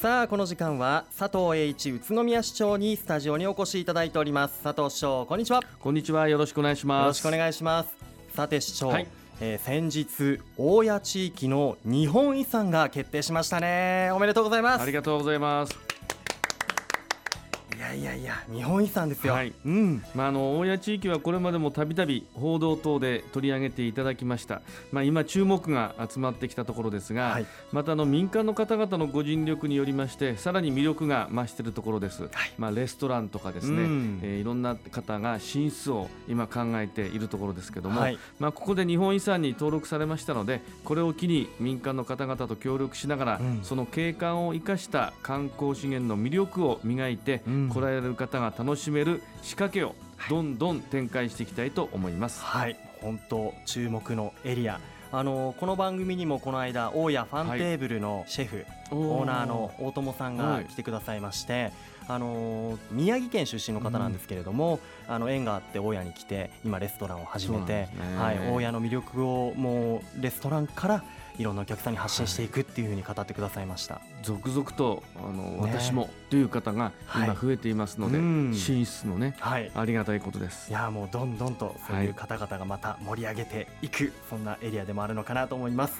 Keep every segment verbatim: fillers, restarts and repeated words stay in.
さあこの時間は佐藤栄一宇都宮市長にスタジオにお越しいただいております。佐藤市長、こんにちは。こんにちは、よろしくお願いします。よろしくお願いします。さて市長、はい、えー、先日大谷地域の日本遺産が決定しましたね。おめでとうございます。ありがとうございます。いやいやいや、日本遺産ですよ。はい、うん、まあ、あの大谷地域はこれまでもたびたび報道等で取り上げていただきました、まあ、今注目が集まってきたところですが、はい、またあの民間の方々のご尽力によりましてさらに魅力が増しているところです、はい、まあ、レストランとかですね、うん、えー、いろんな方が進出を今考えているところですけども、はい、まあ、ここで日本遺産に登録されましたので、これを機に民間の方々と協力しながら、うん、その景観を生かした観光資源の魅力を磨いて、うん、来られる方が楽しめる仕掛けをどんどん展開していきたいと思います。はい、本当注目のエリア。あのこの番組にもこの間大谷ファンテーブルのシェフ、はい、ーオーナーの大友さんが来てくださいまして、はい、あの宮城県出身の方なんですけれども、うん、あの縁があって大谷に来て今レストランを始めて、はい、大谷の魅力をもうレストランからいろんなお客さんに発信していくっていう風に語ってくださいました、はい、続々とあの、ね、私もという方が今増えていますので、はい、進出のね、はい、ありがたいことです。いやもうどんどんとそういう方々がまた盛り上げていく、はい、そんなエリアでもあるのかなと思います。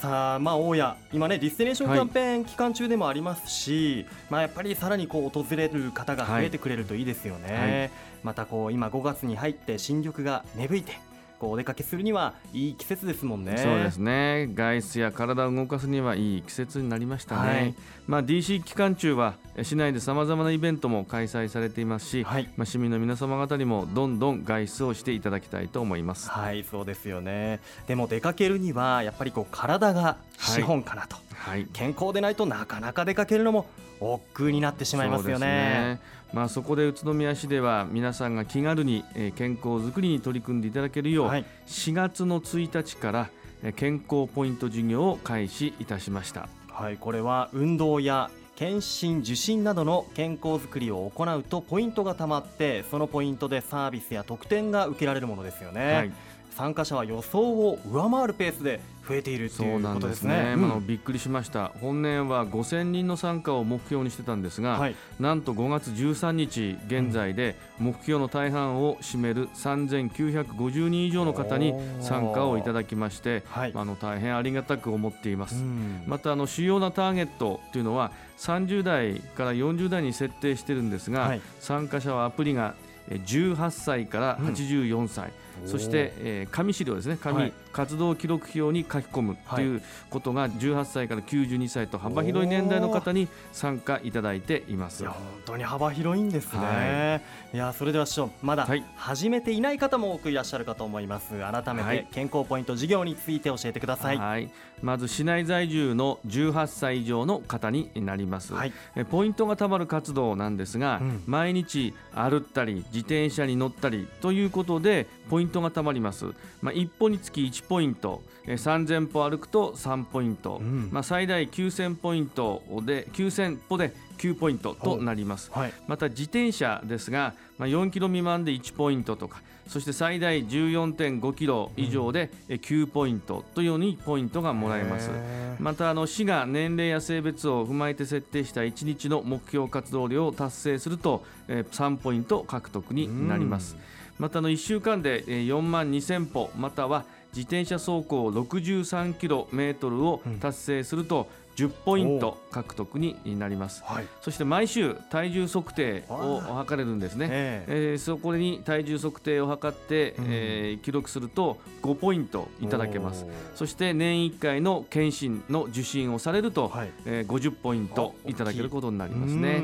さあ、まあ、大谷今ねディスティネーションキャンペーン期間中でもありますし、はい、まあ、やっぱりさらにこう訪れる方が増えてくれるといいですよね、はいはい、またこう今ごがつに入って新緑が芽吹いてこうお出かけするにはいい季節ですもんね。そうですね、外出や体を動かすにはいい季節になりましたね、はい、まあ、ディーシー 期間中は市内でさまざまなイベントも開催されていますし、はい、まあ、市民の皆様方にもどんどん外出をしていただきたいと思います。はい、そうですよね。でも出かけるにはやっぱりこう体が資本かなと、はいはい、健康でないとなかなか出かけるのも億劫になってしまいますよね。 そうですね、まあ、そこで宇都宮市では皆さんが気軽に健康づくりに取り組んでいただけるよう、はい、しがつのついたちから健康ポイント事業を開始いたしました、はい、これは運動や検診受診などの健康づくりを行うとポイントがたまってそのポイントでサービスや特典が受けられるものですよね、はい、参加者は予想を上回るペースで増えているということですね。そうなんですね、うん、あのびっくりしました。本年はごせんにんの参加を目標にしてたんですが、はい、なんとごがつじゅうさんにち現在で目標の大半を占めるさんぜんきゅうひゃくごじゅうにん以上の方に参加をいただきまして、はい、あの大変ありがたく思っています、うん、またあの主要なターゲットというのはさんじゅうだいからよんじゅうだいに設定してるんですが、はい、参加者はアプリがじゅうはっさいからはちじゅうよんさい、うん、そして、えー、紙資料ですね、紙、はい、活動記録表に書き込むということがじゅうはっさいからきゅうじゅうにさいと幅広い年代の方に参加いただいています。いや本当に幅広いんですね、はい、いやそれでは市長まだ始めていない方も多くいらっしゃるかと思います。改めて健康ポイント事業について教えてください、はいはい、まず市内在住のじゅうはっさい以上の方になります、はい、えポイントがたまる活動なんですが、うん、毎日歩ったり自転車に乗ったりということでポイントがたまります、まあ、いっぽにつきいちポイント、さんぜんぽ歩くとさんポイント、うん、まあ、最大きゅうせんポイントできゅうせんぽできゅうポイントとなります、はい、また自転車ですが、まあ、よんキロ未満でいちポイントとか、そして最大 じゅうよんてんごキロ以上できゅうポイントというようにポイントがもらえます、うん、またあの市が年齢や性別を踏まえて設定したいちにちの目標活動量を達成するとさんポイント獲得になります、うん、またあのいっしゅうかんでよんまんにせんぽまたは自転車走行ろくじゅうさんキロメートルを達成するとじゅっポイント獲得になります、はい、そして毎週体重測定を測れるんですね、えーえー、そこに体重測定を測って、うん、えー、記録するとごポイントいただけます。そして年いっかいの検診の受診をされると、はい、えー、ごじゅっポイントいただけることになりますね。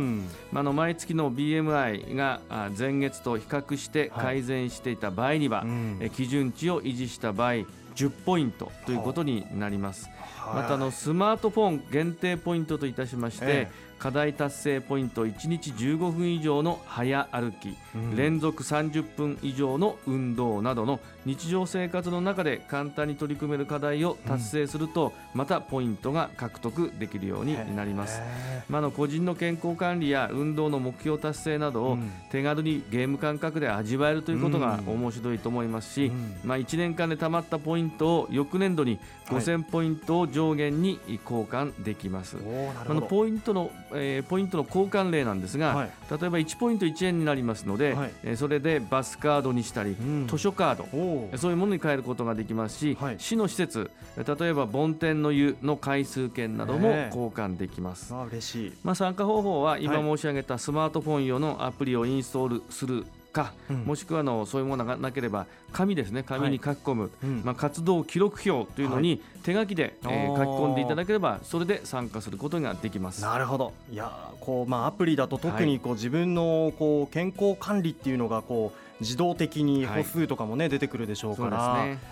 あの毎月の ビーエムアイ が前月と比較して改善していた場合には、はい、うん、基準値を維持した場合じゅっポイントということになります。またあのスマートフォン限定ポイントといたしまして、課題達成ポイントいちにちじゅうごふん以上の早歩き、うん、連続さんじゅっぷん以上の運動などの日常生活の中で簡単に取り組める課題を達成すると、うん、またポイントが獲得できるようになります。まあ、の個人の健康管理や運動の目標達成などを手軽にゲーム感覚で味わえるということが面白いと思いますし、うんまあ、いちねんかんでたまったポイントを翌年度にごせんポイントを上限に交換できます。はい、あのポイントのえー、ポイントの交換例なんですが、はい、例えばいちポイントいちえんになりますので、はいえー、それでバスカードにしたり、うん、図書カードそういうものに変えることができますし、はい、市の施設例えば梵天の湯の回数券なども交換できます。えー、あ嬉しい。まあ、参加方法は今申し上げたスマートフォン用のアプリをインストールするか、うん、もしくはのそういうものがなければ紙ですね紙に書き込む、はいうんまあ、活動記録表というのに手書きで、はいえー、書き込んでいただければそれで参加することができます。なるほど。いやこう、まあ、アプリだと特にこう、はい、自分のこう健康管理っていうのがこう自動的に歩数とかも、ねはい、出てくるでしょうからそうですね。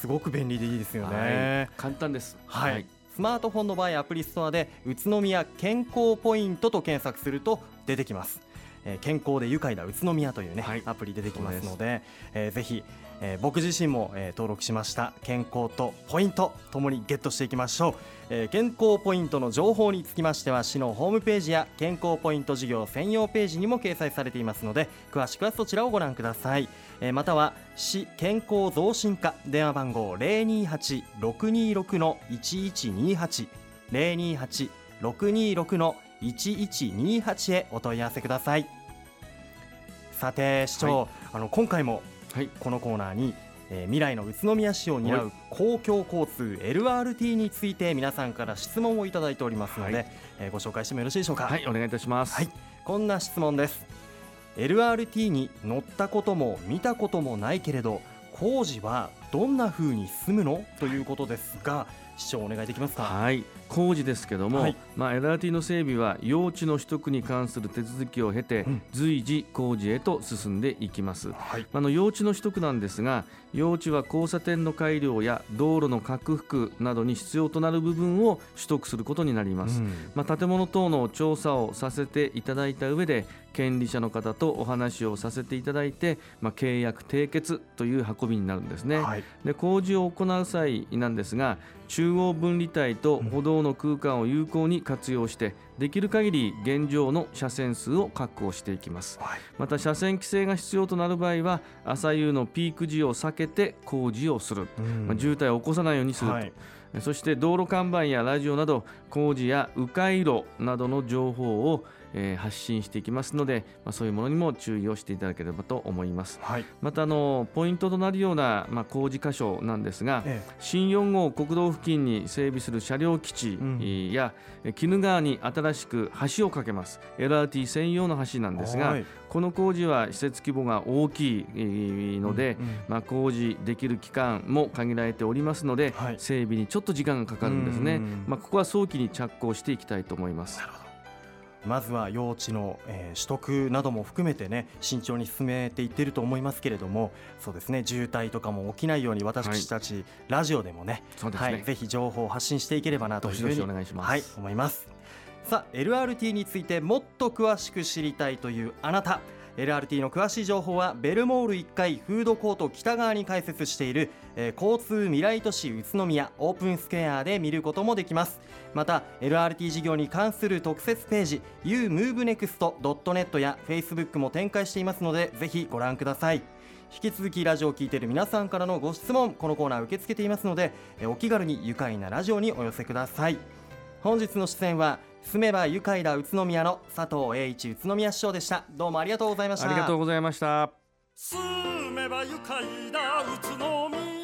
すごく便利でいいですよね。はい、簡単です。はいはい、スマートフォンの場合アプリストアで宇都宮健康ポイントと検索すると出てきます。健康で愉快な宇都宮という、ねはい、アプリ出てきますの で, で、えー、ぜひ、えー、僕自身も、えー、登録しました健康とポイントともにゲットしていきましょう。えー、健康ポイントの情報につきましては市のホームページや健康ポイント事業専用ページにも掲載されていますので詳しくはそちらをご覧ください。えー、または市健康増進課電話番号 ゼロにはち ろくにろく の いちいちにはち ゼロにはち ろくにろく の いちいちにはち へお問い合わせください。さて市長、はい、あの今回もこのコーナーに、はいえー、未来の宇都宮市を担う公共交通 エルアールティー について皆さんから質問をいただいておりますので、はいえー、ご紹介してもよろしいでしょうか。はいお願いいたします。はい、こんな質問です。 エルアールティー に乗ったことも見たこともないけれど工事はどんな風に進むのということですが市長お願いできますか。はい、工事ですけども、はいまあ、エルアールティー の整備は用地の取得に関する手続きを経て随時工事へと進んでいきます。はい、あの用地の取得なんですが用地は交差点の改良や道路の拡幅などに必要となる部分を取得することになります。うんまあ、建物等の調査をさせていただいた上で権利者の方とお話をさせていただいて、まあ、契約締結という運びになるんですね。はい、で工事を行う際なんですが中央分離帯と歩道の空間を有効に活用してできる限り現状の車線数を確保していきます。はい、また車線規制が必要となる場合は朝夕のピーク時を避けて工事をする、まあ、渋滞を起こさないようにすると、はい、そして道路看板やラジオなど工事や迂回路などの情報をえー、発信していきますので、まあ、そういうものにも注意をしていただければと思います。はい、またあのポイントとなるような、まあ、工事箇所なんですが、ええ、新よんごう国道付近に整備する車両基地や、うん、鬼怒川に新しく橋を架けます エルアールティー 専用の橋なんですが、はい、この工事は施設規模が大きいので、うんうんまあ、工事できる期間も限られておりますので、はい、整備にちょっと時間がかかるんですね。まあ、ここは早期に着工していきたいと思います。なるほど。まずは用地の、えー、取得なども含めてね慎重に進めていってると思いますけれどもそうですね渋滞とかも起きないように私たち、はい、ラジオでも ね, そうですね、はい、ぜひ情報を発信していければなというふうにお願いします。はい、思います。さあ エルアールティー についてもっと詳しく知りたいというあなた エルアールティー の詳しい情報はベルモールいっかいフードコート北側に開設している、えー、交通未来都市宇都宮オープンスクエアで見ることもできます。また エルアールティー 事業に関する特設ページ ユームーブネクスト ドット ネット や Facebook も展開していますのでぜひご覧ください。引き続きラジオを聴いている皆さんからのご質問このコーナー受け付けていますのでお気軽に愉快なラジオにお寄せください。本日の出演は住めば愉快だ宇都宮の佐藤栄一宇都宮市長でした。どうもありがとうございました。ありがとうございました。住めば愉快だ宇都宮